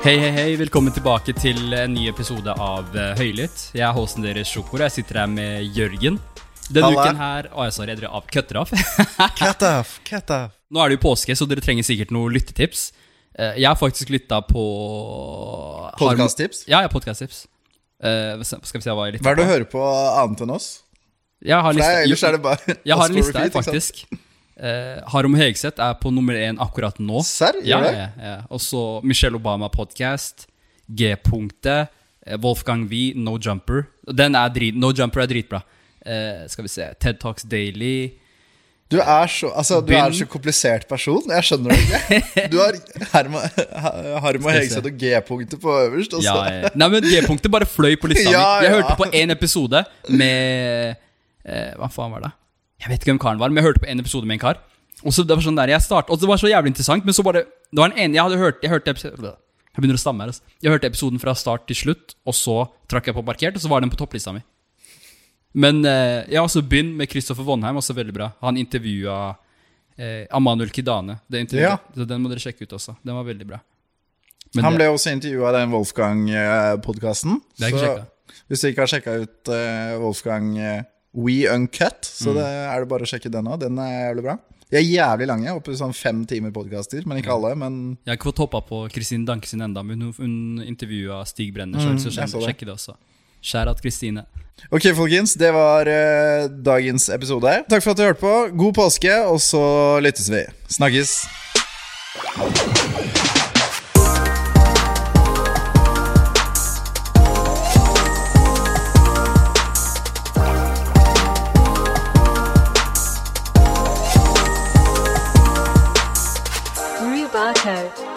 Hei, velkommen tilbake til en ny episode av Højligt. Jeg hosten deres Sjokor, og jeg sitter her med Jürgen. Denne uken her, og jeg sa Redare av Kettraf. Kettraf. Nå det jo påske, så dere trenger sikkert noen lyttetips. Jeg har faktisk lyttet på... Podcast-tips? Ja, podcast-tips. Skal vi se hva jeg lytter på? Hva det du hører på annet enn oss? Jeg har en liste, ellers det bare... Jeg har en liste her, faktisk. Harmon Hegset på nummer 1 akkurat nå. Serr? Ja. Og så Michelle Obama podcast, G-punktet, Wolfgang V, No jumper. Den No jumper dritbra. Skal vi se, Ted Talks daily. Du så, altså, du så komplisert person. Jeg skjønner det ikke. Du har Harmon Hegset og G-punktet på øverst. Ja. Nei, men G-punktet bare fløy på lista min. Jeg hørte på en episode med... hva faen var det? Jeg vet ikke hvem karen var, men jeg hørte på en episode med en kar. Og så det var sånn der jeg startet, og det var så jævlig interessant, men så bare, det var en jeg hadde hørt, jeg begynner å stamme her, jeg hørte episoden fra start til slutt, og så trakk jeg på parkert, og så var den på topplista mi. Men jeg har også begynt med Kristoffer Vonheim, også veldig bra. Han intervjuet Emanuel Kidane, det intervjuet, så den må dere sjekke ut også, den var veldig bra. Men han ble også intervjuet av den Wolfgang-podcasten, så hvis du ikke har sjekket ut Wolfgang We Uncut, så det det bare å sjekke den av. Den jævlig bra. De jævlig lange, jeg håper sånn 5 timer podcaster, men ikke alle, men... Jeg har ikke fått hoppet på Kristine Dankesen enda, men hun intervjuet Stig Brenner selv, så sjekk det også. Kjære at Kristine. Ok, folkens, det var dagens episode. Takk for at du hørte på. God påske, og så lyttes vi. Snakkes! Code.